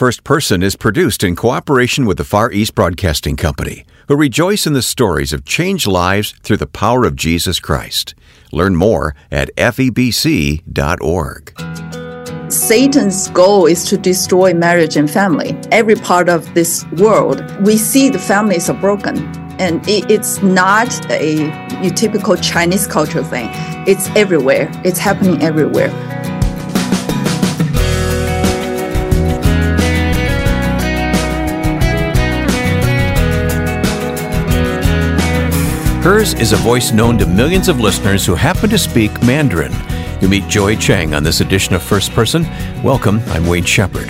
First Person is produced in cooperation with the Far East Broadcasting Company, who rejoice in the stories of changed lives through the power of Jesus Christ. Learn more at febc.org. Satan's goal is to destroy marriage and family. Every part of this world, we see the families are broken. And it's not a typical Chinese culture thing. It's everywhere. It's happening everywhere. Hers is a voice known to millions of listeners who happen to speak Mandarin. You meet Joy Cheng on this edition of First Person. Welcome, I'm Wayne Shepherd.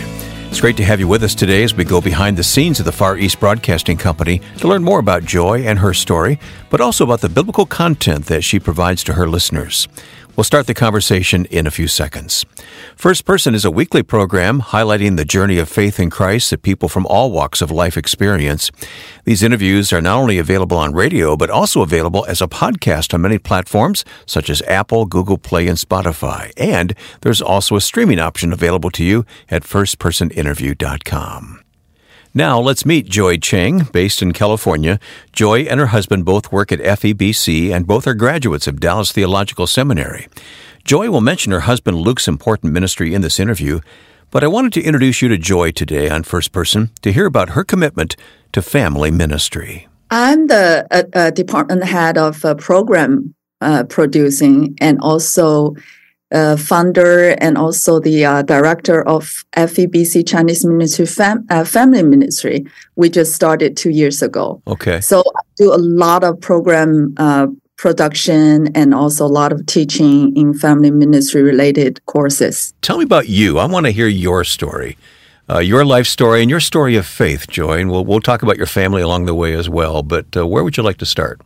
It's great to have you with us today as we go behind the scenes of the Far East Broadcasting Company to learn more about Joy and her story, but also about the biblical content that she provides to her listeners. We'll start the conversation in a few seconds. First Person is a weekly program highlighting the journey of faith in Christ that people from all walks of life experience. These interviews are not only available on radio, but also available as a podcast on many platforms, such as Apple, Google Play, and Spotify. And there's also a streaming option available to you at FirstPersonInterview.com. Now, let's meet Joy Cheng, based in California. Joy and her husband both work at FEBC, and both are graduates of Dallas Theological Seminary. Joy will mention her husband Luke's important ministry in this interview, but I wanted to introduce you to Joy today on First Person to hear about her commitment to family ministry. I'm the department head of program producing and also founder and also the director of FEBC Chinese Ministry Family Ministry. We just started 2 years ago. Okay. So I do a lot of program production and also a lot of teaching in family ministry related courses. Tell me about you. I want to hear your story, your life story, and your story of faith, Joy. And we'll talk about your family along the way as well. But where would you like to start?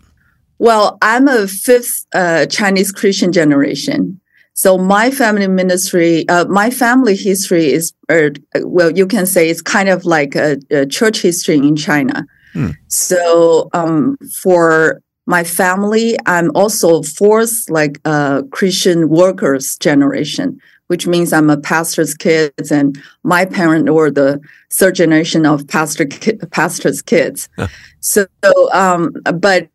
Well, I'm a fifth Chinese Christian generation. So my family ministry, my family history is, well, you can say it's kind of like a church history in China. So for my family, I'm also fourth, like Christian workers generation, which means I'm a pastor's kids, and my parents were the third generation of pastor's kids. So, but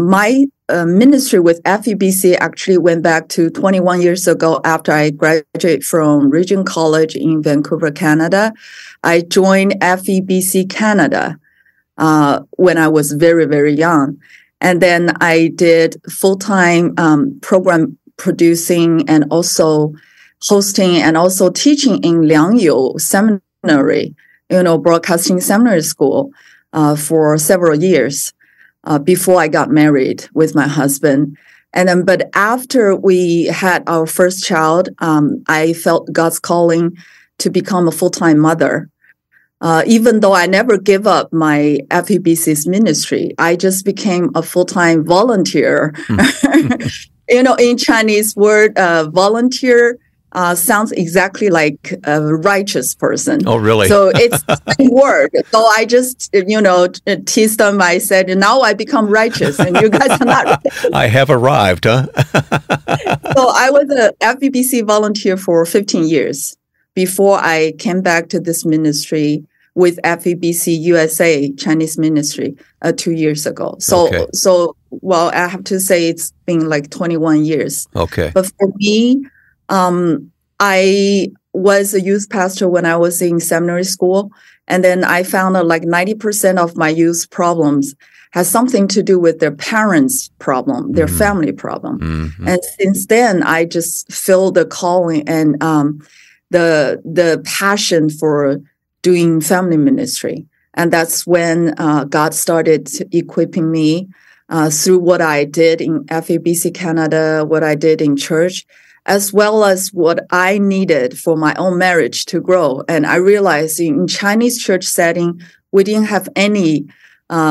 my ministry with FEBC actually went back to 21 years ago after I graduated from Region College in Vancouver, Canada. I joined FEBC Canada when I was very, very young. And then I did full-time program producing and also hosting and also teaching in Liangyu Seminary, you know, broadcasting seminary school for several years. Before I got married with my husband. And then, but after we had our first child, I felt God's calling to become a full-time mother. Even though I never gave up my FEBC's ministry, I just became a full-time volunteer. You know, in Chinese word, volunteer sounds exactly like a righteous person. Oh, really? So it's the same word. So I just, you know, teased them. I said, now I become righteous, and you guys are not righteous. I have arrived, huh? So I was a FBBC volunteer for 15 years before I came back to this ministry with FEBC USA Chinese Ministry 2 years ago. So, okay. So well, I have to say it's been like 21 years. Okay. But for me, I was a youth pastor when I was in seminary school, and then I found out like 90% of my youth problems has something to do with their parents' problem, their family problem. And since then, I just feel the calling and the passion for doing family ministry. And that's when God started equipping me through what I did in FEBC Canada, what I did in church, as well as what I needed for my own marriage to grow. And I realized in Chinese church setting, we didn't have any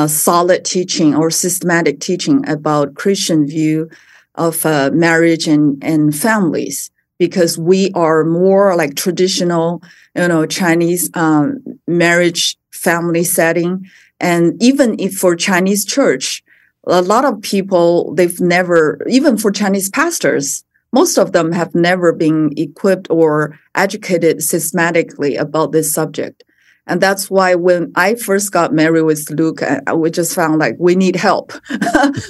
solid teaching or systematic teaching about Christian view of marriage and families, because we are more like traditional, you know, Chinese marriage family setting. And even if for Chinese church, a lot of people, they've never, even for Chinese pastors, most of them have never been equipped or educated systematically about this subject. And that's why when I first got married with Luke, we just found like we need help.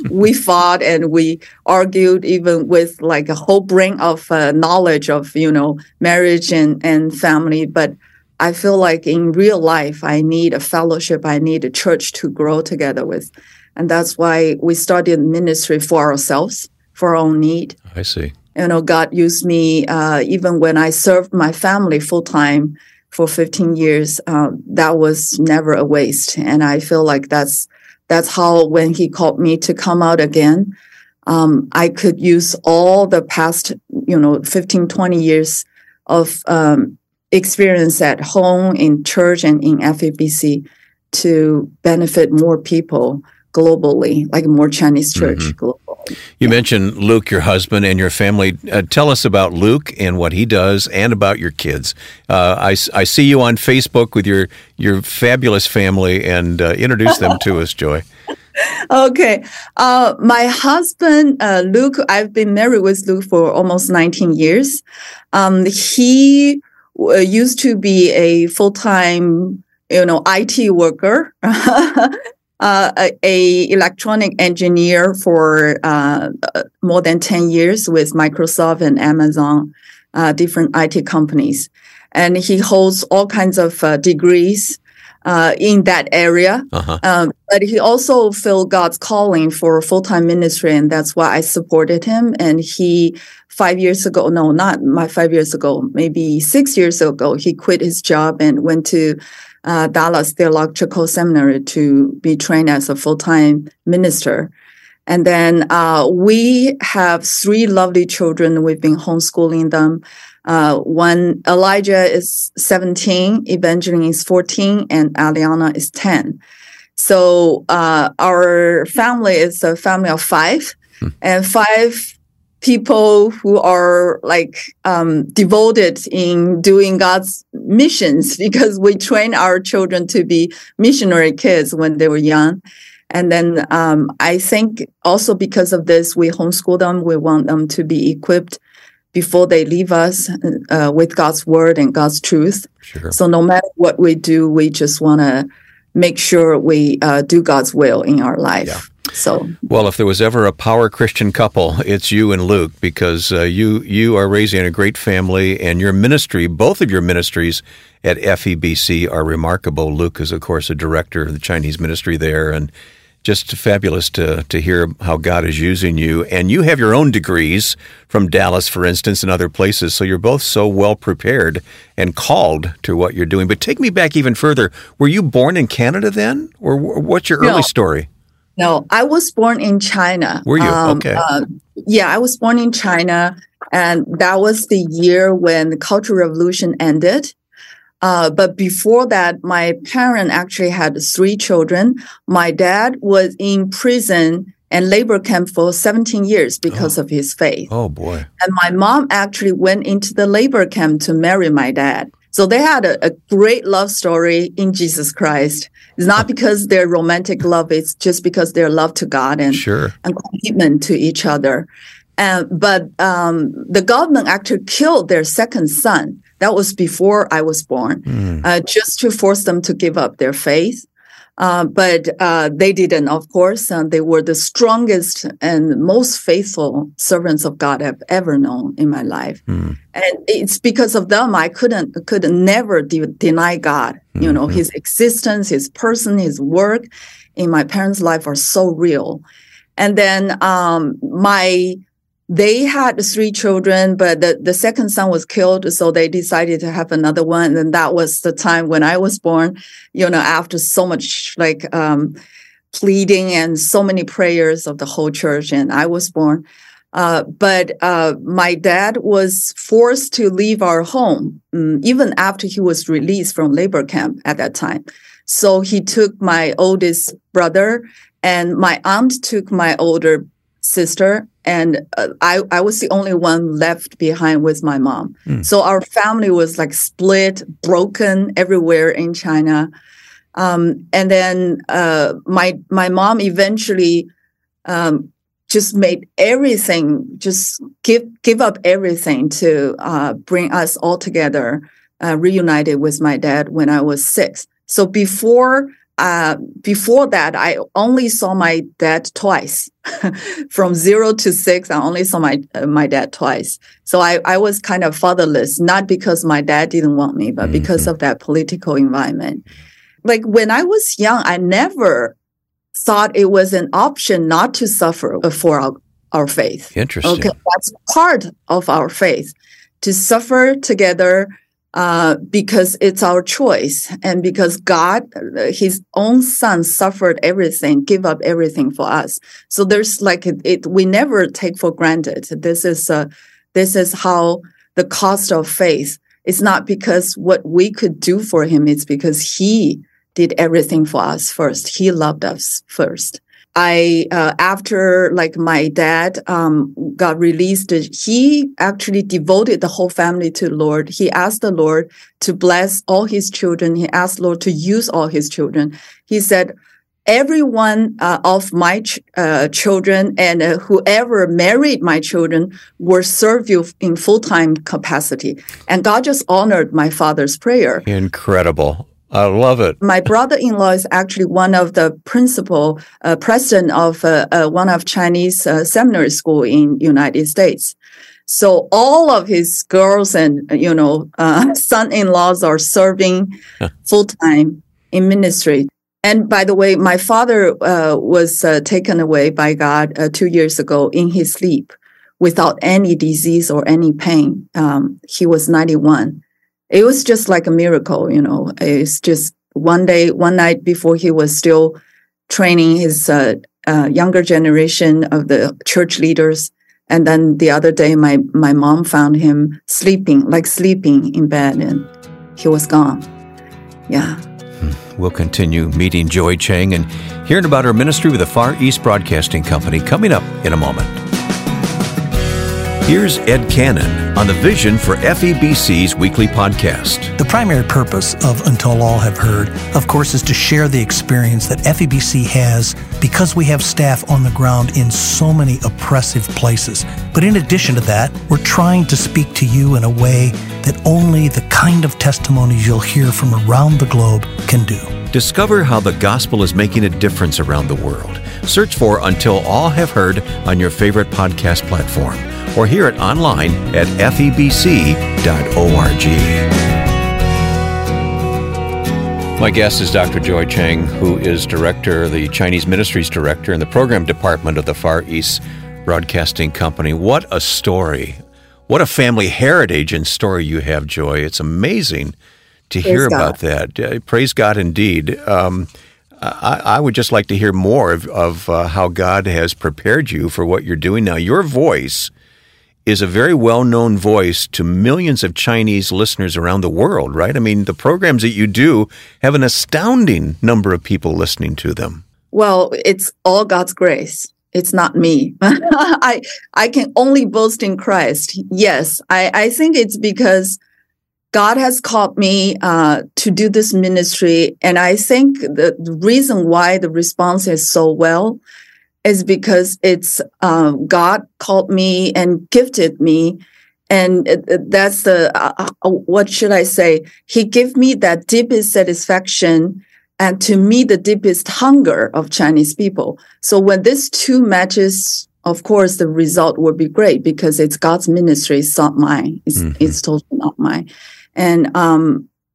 We fought and we argued even with like a whole brain of knowledge of, you know, marriage and family. But I feel like in real life, I need a fellowship. I need a church to grow together with. And that's why we started ministry for ourselves, for our own need. I see. You know, God used me even when I served my family full time for 15 years. That was never a waste. And I feel like that's how when he called me to come out again, I could use all the past, 15, 20 years of experience at home, in church, and in FEBC to benefit more people globally, like more Chinese church globally. You mentioned Luke, your husband, and your family. Tell us about Luke and what he does and about your kids. I see you on Facebook with your fabulous family, and introduce them to us, Joy. Okay. My husband, Luke, I've been married with Luke for almost 19 years. He used to be a full-time, IT worker, a electronic engineer for more than 10 years with Microsoft and Amazon, different IT companies. And he holds all kinds of degrees in that area. Uh-huh. But he also felt God's calling for full-time ministry, and that's why I supported him. And he, 6 years ago, he quit his job and went to Dallas Theological Seminary to be trained as a full-time minister. And then we have 3 lovely children. We've been homeschooling them. One, Elijah is 17, Evangeline is 14, and Aliana is 10. So our family is a family of 5, and 5 people who are like devoted in doing God's missions, because we train our children to be missionary kids when they were young. And then I think also because of this, we homeschool them. We want them to be equipped before they leave us with God's word and God's truth. Sure. So no matter what we do, we just want to make sure we do God's will in our life. Yeah. So, well, if there was ever a power Christian couple, it's you and Luke, because you are raising a great family, and your ministry, both of your ministries at FEBC, are remarkable. Luke is, of course, a director of the Chinese ministry there, and just fabulous to hear how God is using you. And you have your own degrees from Dallas, for instance, and other places, so you're both so well prepared and called to what you're doing. But take me back even further. Were you born in Canada then, or what's your early story? No, I was born in China. Were you? Okay. I was born in China, and that was the year when the Cultural Revolution ended. But before that, my parents actually had 3 children. My dad was in prison and labor camp for 17 years because of his faith. Oh, boy. And my mom actually went into the labor camp to marry my dad. So they had a great love story in Jesus Christ. It's not because their romantic love, it's just because their love to God and commitment to each other. But the government actually killed their second son. That was before I was born, just to force them to give up their faith. But they didn't, of course. And they were the strongest and most faithful servants of God I've ever known in my life. Mm. And it's because of them I could never deny God. You know, his existence, his person, his work in my parents' life are so real. And then they had 3 children, but the second son was killed, so they decided to have another one. And that was the time when I was born, after so much pleading and so many prayers of the whole church, and I was born. But my dad was forced to leave our home, even after he was released from labor camp at that time. So he took my oldest brother, and my aunt took my older sister, and I was the only one left behind with my mom. So our family was like split, broken everywhere in China. And then my mom eventually just made everything, just give up everything to bring us all together reunited with my dad when I was 6. So before that, I only saw my dad twice. From 0 to 6, I only saw my dad twice. So I was kind of fatherless, not because my dad didn't want me, but mm-hmm. because of that political environment. Like when I was young, I never thought it was an option not to suffer for our faith. Interesting. Okay, that's part of our faith, to suffer together. Because it's our choice, and because God, His own Son, suffered everything, gave up everything for us. So there's like we never take for granted. This is how the cost of faith. It's not because what we could do for Him. It's because He did everything for us first. He loved us first. After like my dad got released, he actually devoted the whole family to the Lord. He asked the Lord to bless all his children. He asked the Lord to use all his children. He said, everyone of my children and whoever married my children will serve you in full-time capacity. And God just honored my father's prayer. Incredible. I love it. My brother-in-law is actually one of the principal president of one of Chinese seminary school in United States. So all of his girls and son-in-laws are serving full time in ministry. And by the way, my father was taken away by God 2 years ago in his sleep, without any disease or any pain. He was 91. It was just like a miracle, It's just one night before he was still training his younger generation of the church leaders. And then the other day, my mom found him sleeping in bed, and he was gone. Yeah. We'll continue meeting Joy Cheng and hearing about her ministry with the Far East Broadcasting Company coming up in a moment. Here's Ed Cannon on the vision for FEBC's weekly podcast. The primary purpose of Until All Have Heard, of course, is to share the experience that FEBC has because we have staff on the ground in so many oppressive places. But in addition to that, we're trying to speak to you in a way that only the kind of testimonies you'll hear from around the globe can do. Discover how the gospel is making a difference around the world. Search for Until All Have Heard on your favorite podcast platform, or hear it online at febc.org. My guest is Dr. Joy Cheng, who is director, the Chinese Ministries Director in the Program Department of the Far East Broadcasting Company. What a story. What a family heritage and story you have, Joy. It's amazing to hear about that. Praise God indeed. I would just like to hear more of how God has prepared you for what you're doing now. Your voice is a very well-known voice to millions of Chinese listeners around the world, right? I mean, the programs that you do have an astounding number of people listening to them. Well, it's all God's grace. It's not me. I can only boast in Christ. Yes, I think it's because God has called me to do this ministry, and I think the reason why the response is so well is because it's God called me and gifted me, and that's the He gave me that deepest satisfaction and to meet the deepest hunger of Chinese people. So when these two matches, of course, the result will be great because it's God's ministry, it's not mine. It's totally not mine, and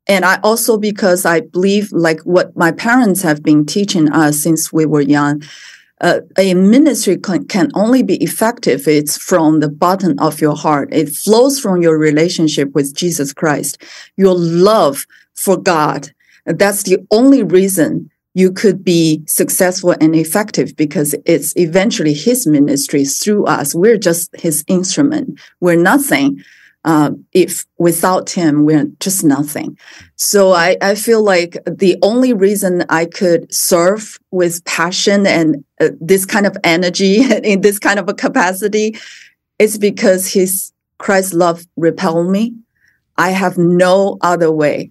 I also because I believe like what my parents have been teaching us since we were young. A ministry can only be effective if it's from the bottom of your heart. It flows from your relationship with Jesus Christ, your love for God. That's the only reason you could be successful and effective, because it's eventually His ministry through us. We're just His instrument. We're nothing. If without Him, we're just nothing. So I feel like the only reason I could serve with passion and this kind of energy in this kind of a capacity is because His Christ's love repelled me. I have no other way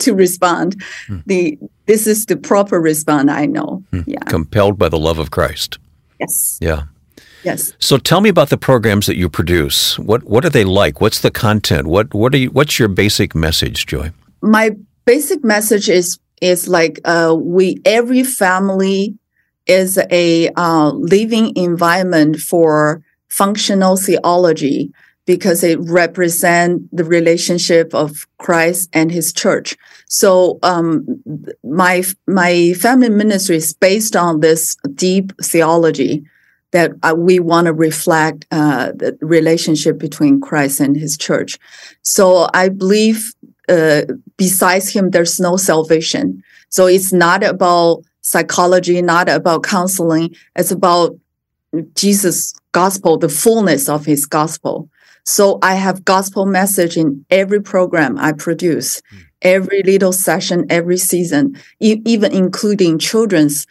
to respond. This is the proper response, I know. Yeah. Compelled by the love of Christ. Yes. Yeah. Yes. So tell me about the programs that you produce. What are they like? What's the content? What's your basic message, Joy? My basic message is like every family is a living environment for functional theology, because it represents the relationship of Christ and His Church. So my family ministry is based on this deep theology that we want to reflect the relationship between Christ and His Church. So I believe besides Him, there's no salvation. So it's not about psychology, not about counseling. It's about Jesus' gospel, the fullness of His gospel. So I have gospel message in every program I produce, every little session, every season, even including children's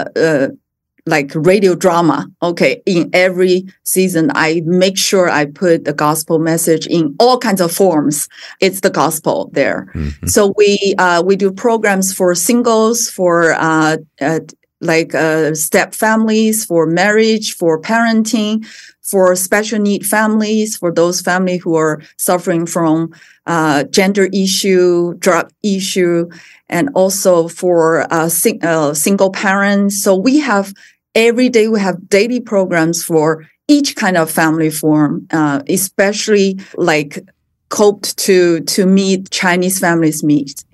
like radio drama. Okay, in every season, I make sure I put the gospel message in all kinds of forms. It's the gospel there. Mm-hmm. So we do programs for singles, for step families, for marriage, for parenting, for special need families, for those families who are suffering from gender issue, drug issue, and also for single parents. So we have daily programs for each kind of family form, especially like coped to meet Chinese families meet.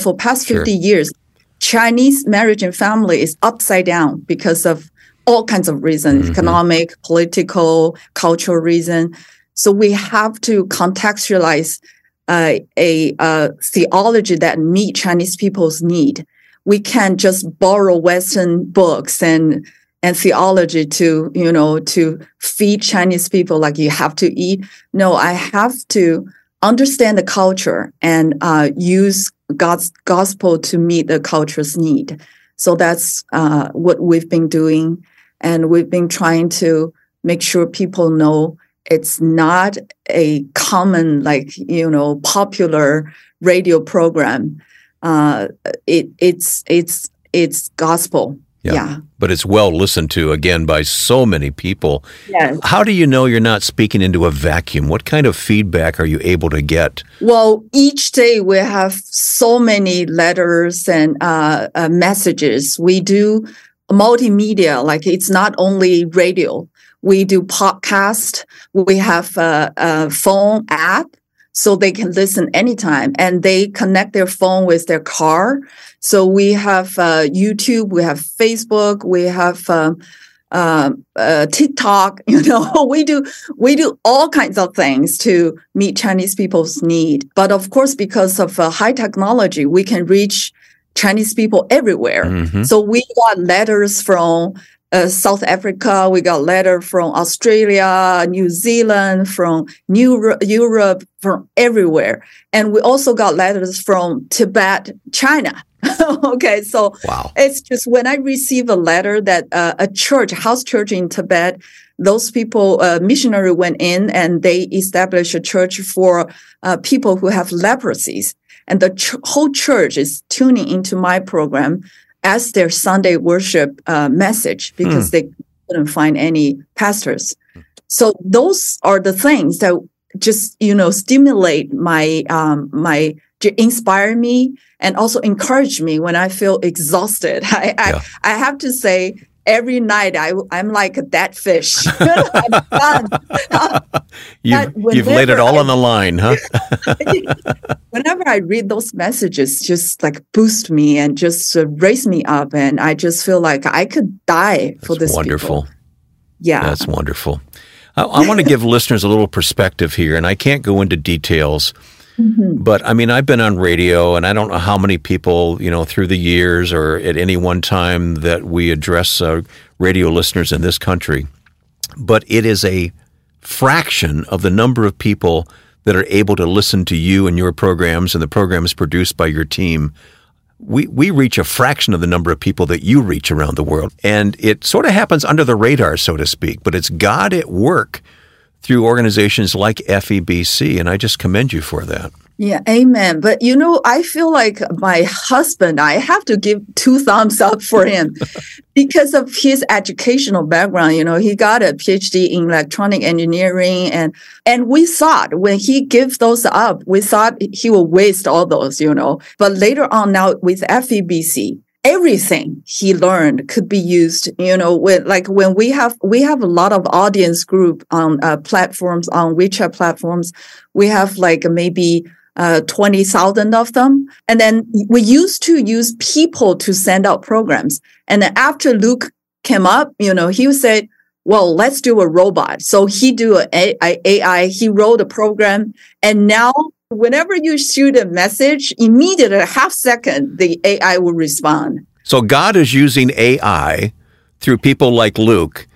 For past 50 years, Chinese marriage and family is upside down because of all kinds of reasons, mm-hmm. economic, political, cultural reason. So we have to contextualize a theology that meet Chinese people's need. We can't just borrow Western books and theology to feed Chinese people like you have to eat. No, I have to understand the culture and use God's gospel to meet the culture's need. So that's what we've been doing. And we've been trying to make sure people know it's not a common, popular radio program. It's gospel. Yeah. But it's well listened to, again, by so many people. Yes. How do you know you're not speaking into a vacuum? What kind of feedback are you able to get? Well, each day we have so many letters and messages. We do multimedia, like it's not only radio. We do podcast. We have a phone app, so they can listen anytime, and they connect their phone with their car. So we have YouTube, we have Facebook, we have TikTok. We do all kinds of things to meet Chinese people's need. But of course, because of high technology, we can reach Chinese people everywhere. Mm-hmm. So we got letters from South Africa, we got letter from Australia, New Zealand, from Europe, from everywhere. And we also got letters from Tibet, China. Okay, so wow. It's just when I receive a letter that a house church in Tibet, those people, missionary went in and they established a church for people who have leprosies. And the whole church is tuning into my program as their Sunday worship message, because they couldn't find any pastors. So those are the things that just, stimulate to inspire me and also encourage me when I feel exhausted. I have to say, every night I'm like a dead fish. I'm done. You've laid it all on the line, huh? Whenever I read those messages, just like boost me and just raise me up, and I just feel like I could die for this. Wonderful. People. Yeah, that's wonderful. I want to give listeners a little perspective here, and I can't go into details. Mm-hmm. But I mean, I've been on radio, and I don't know how many people, through the years or at any one time that we address radio listeners in this country. But it is a fraction of the number of people that are able to listen to you and your programs and the programs produced by your team. We reach a fraction of the number of people that you reach around the world. And it sort of happens under the radar, so to speak, but it's God at work through organizations like FEBC, and I just commend you for that. Yeah, amen. But, you know, I feel like my husband, I have to give 2 thumbs up for him because of his educational background. You know, he got a PhD in electronic engineering, and we thought when he gave those up, we thought he will waste all those, you know. But later on now with FEBC, everything he learned could be used, you know, with, like when we have a lot of audience group on platforms, on WeChat platforms. We have like maybe 20,000 of them. And then we used to use people to send out programs. And then after Luke came up, you know, he said, well, let's do a robot. So he do an AI, he wrote a program. And now whenever you shoot a message, immediately, a half second, the AI will respond. So God is using AI through people like Luke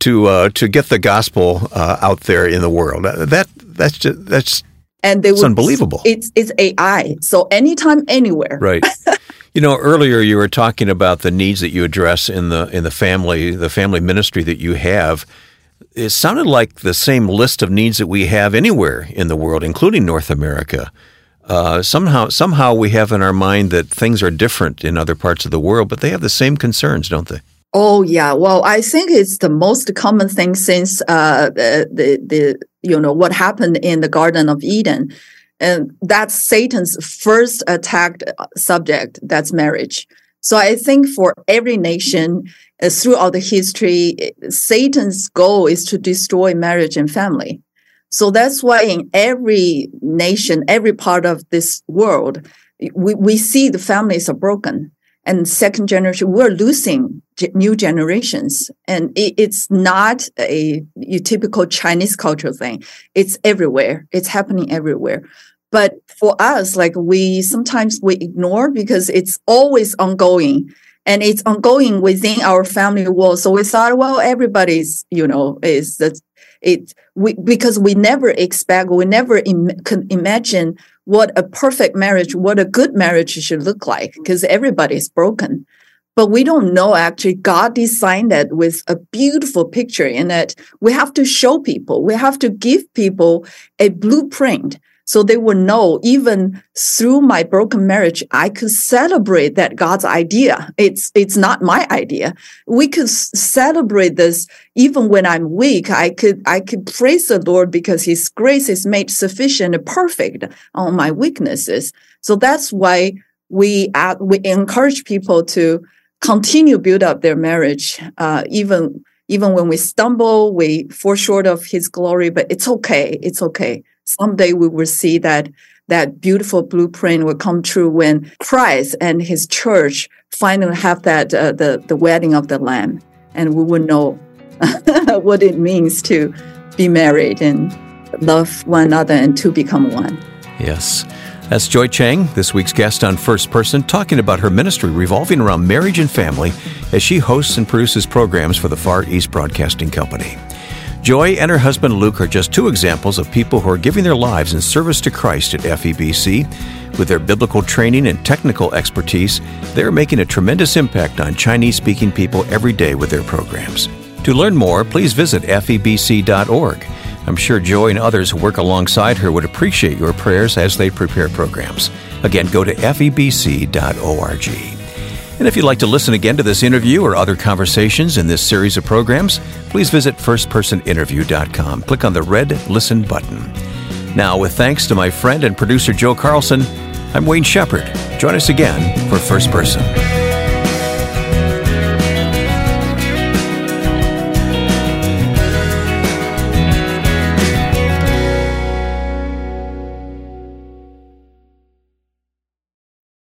to get the gospel out there in the world. That's and they would, unbelievable. It's AI. So anytime, anywhere. Right. You know, earlier you were talking about the needs that you address in the family ministry that you have. It sounded like the same list of needs that we have anywhere in the world, including North America. Somehow we have in our mind that things are different in other parts of the world, but they have the same concerns, don't they? Oh, yeah. Well, I think it's the most common thing since what happened in the Garden of Eden. And that's Satan's first attacked subject, that's marriage. So I think for every nation throughout the history, Satan's goal is to destroy marriage and family. So that's why in every nation, every part of this world, we see the families are broken. And second generation, we're losing new generations. And it's not a typical Chinese culture thing. It's everywhere. It's happening everywhere. But for us, like we sometimes ignore because it's always ongoing, and it's ongoing within our family wall. So we thought, well, everybody's, you know, is that it? Because we never expect, we never can imagine what a perfect marriage, what a good marriage should look like, because everybody's broken. But we don't know actually God designed it with a beautiful picture in it. We have to show people. We have to give people a blueprint. So they will know, even through my broken marriage, I could celebrate that God's idea. It's not my idea. We could celebrate this even when I'm weak. I could praise the Lord because His grace is made sufficient and perfect on my weaknesses. So that's why we encourage people to continue build up their marriage, even when we stumble, we fall short of His glory. But it's okay. It's okay. Someday we will see that beautiful blueprint will come true when Christ and His church finally have that the wedding of the Lamb, and we will know what it means to be married and love one another and to become one. Yes. That's Joy Cheng, this week's guest on First Person, talking about her ministry revolving around marriage and family as she hosts and produces programs for the Far East Broadcasting Company. Joy and her husband Luke are just 2 examples of people who are giving their lives in service to Christ at FEBC. With their biblical training and technical expertise, they are making a tremendous impact on Chinese-speaking people every day with their programs. To learn more, please visit febc.org. I'm sure Joy and others who work alongside her would appreciate your prayers as they prepare programs. Again, go to febc.org. And if you'd like to listen again to this interview or other conversations in this series of programs, please visit FirstPersonInterview.com. Click on the red Listen button. Now, with thanks to my friend and producer Joe Carlson, I'm Wayne Shepherd. Join us again for First Person.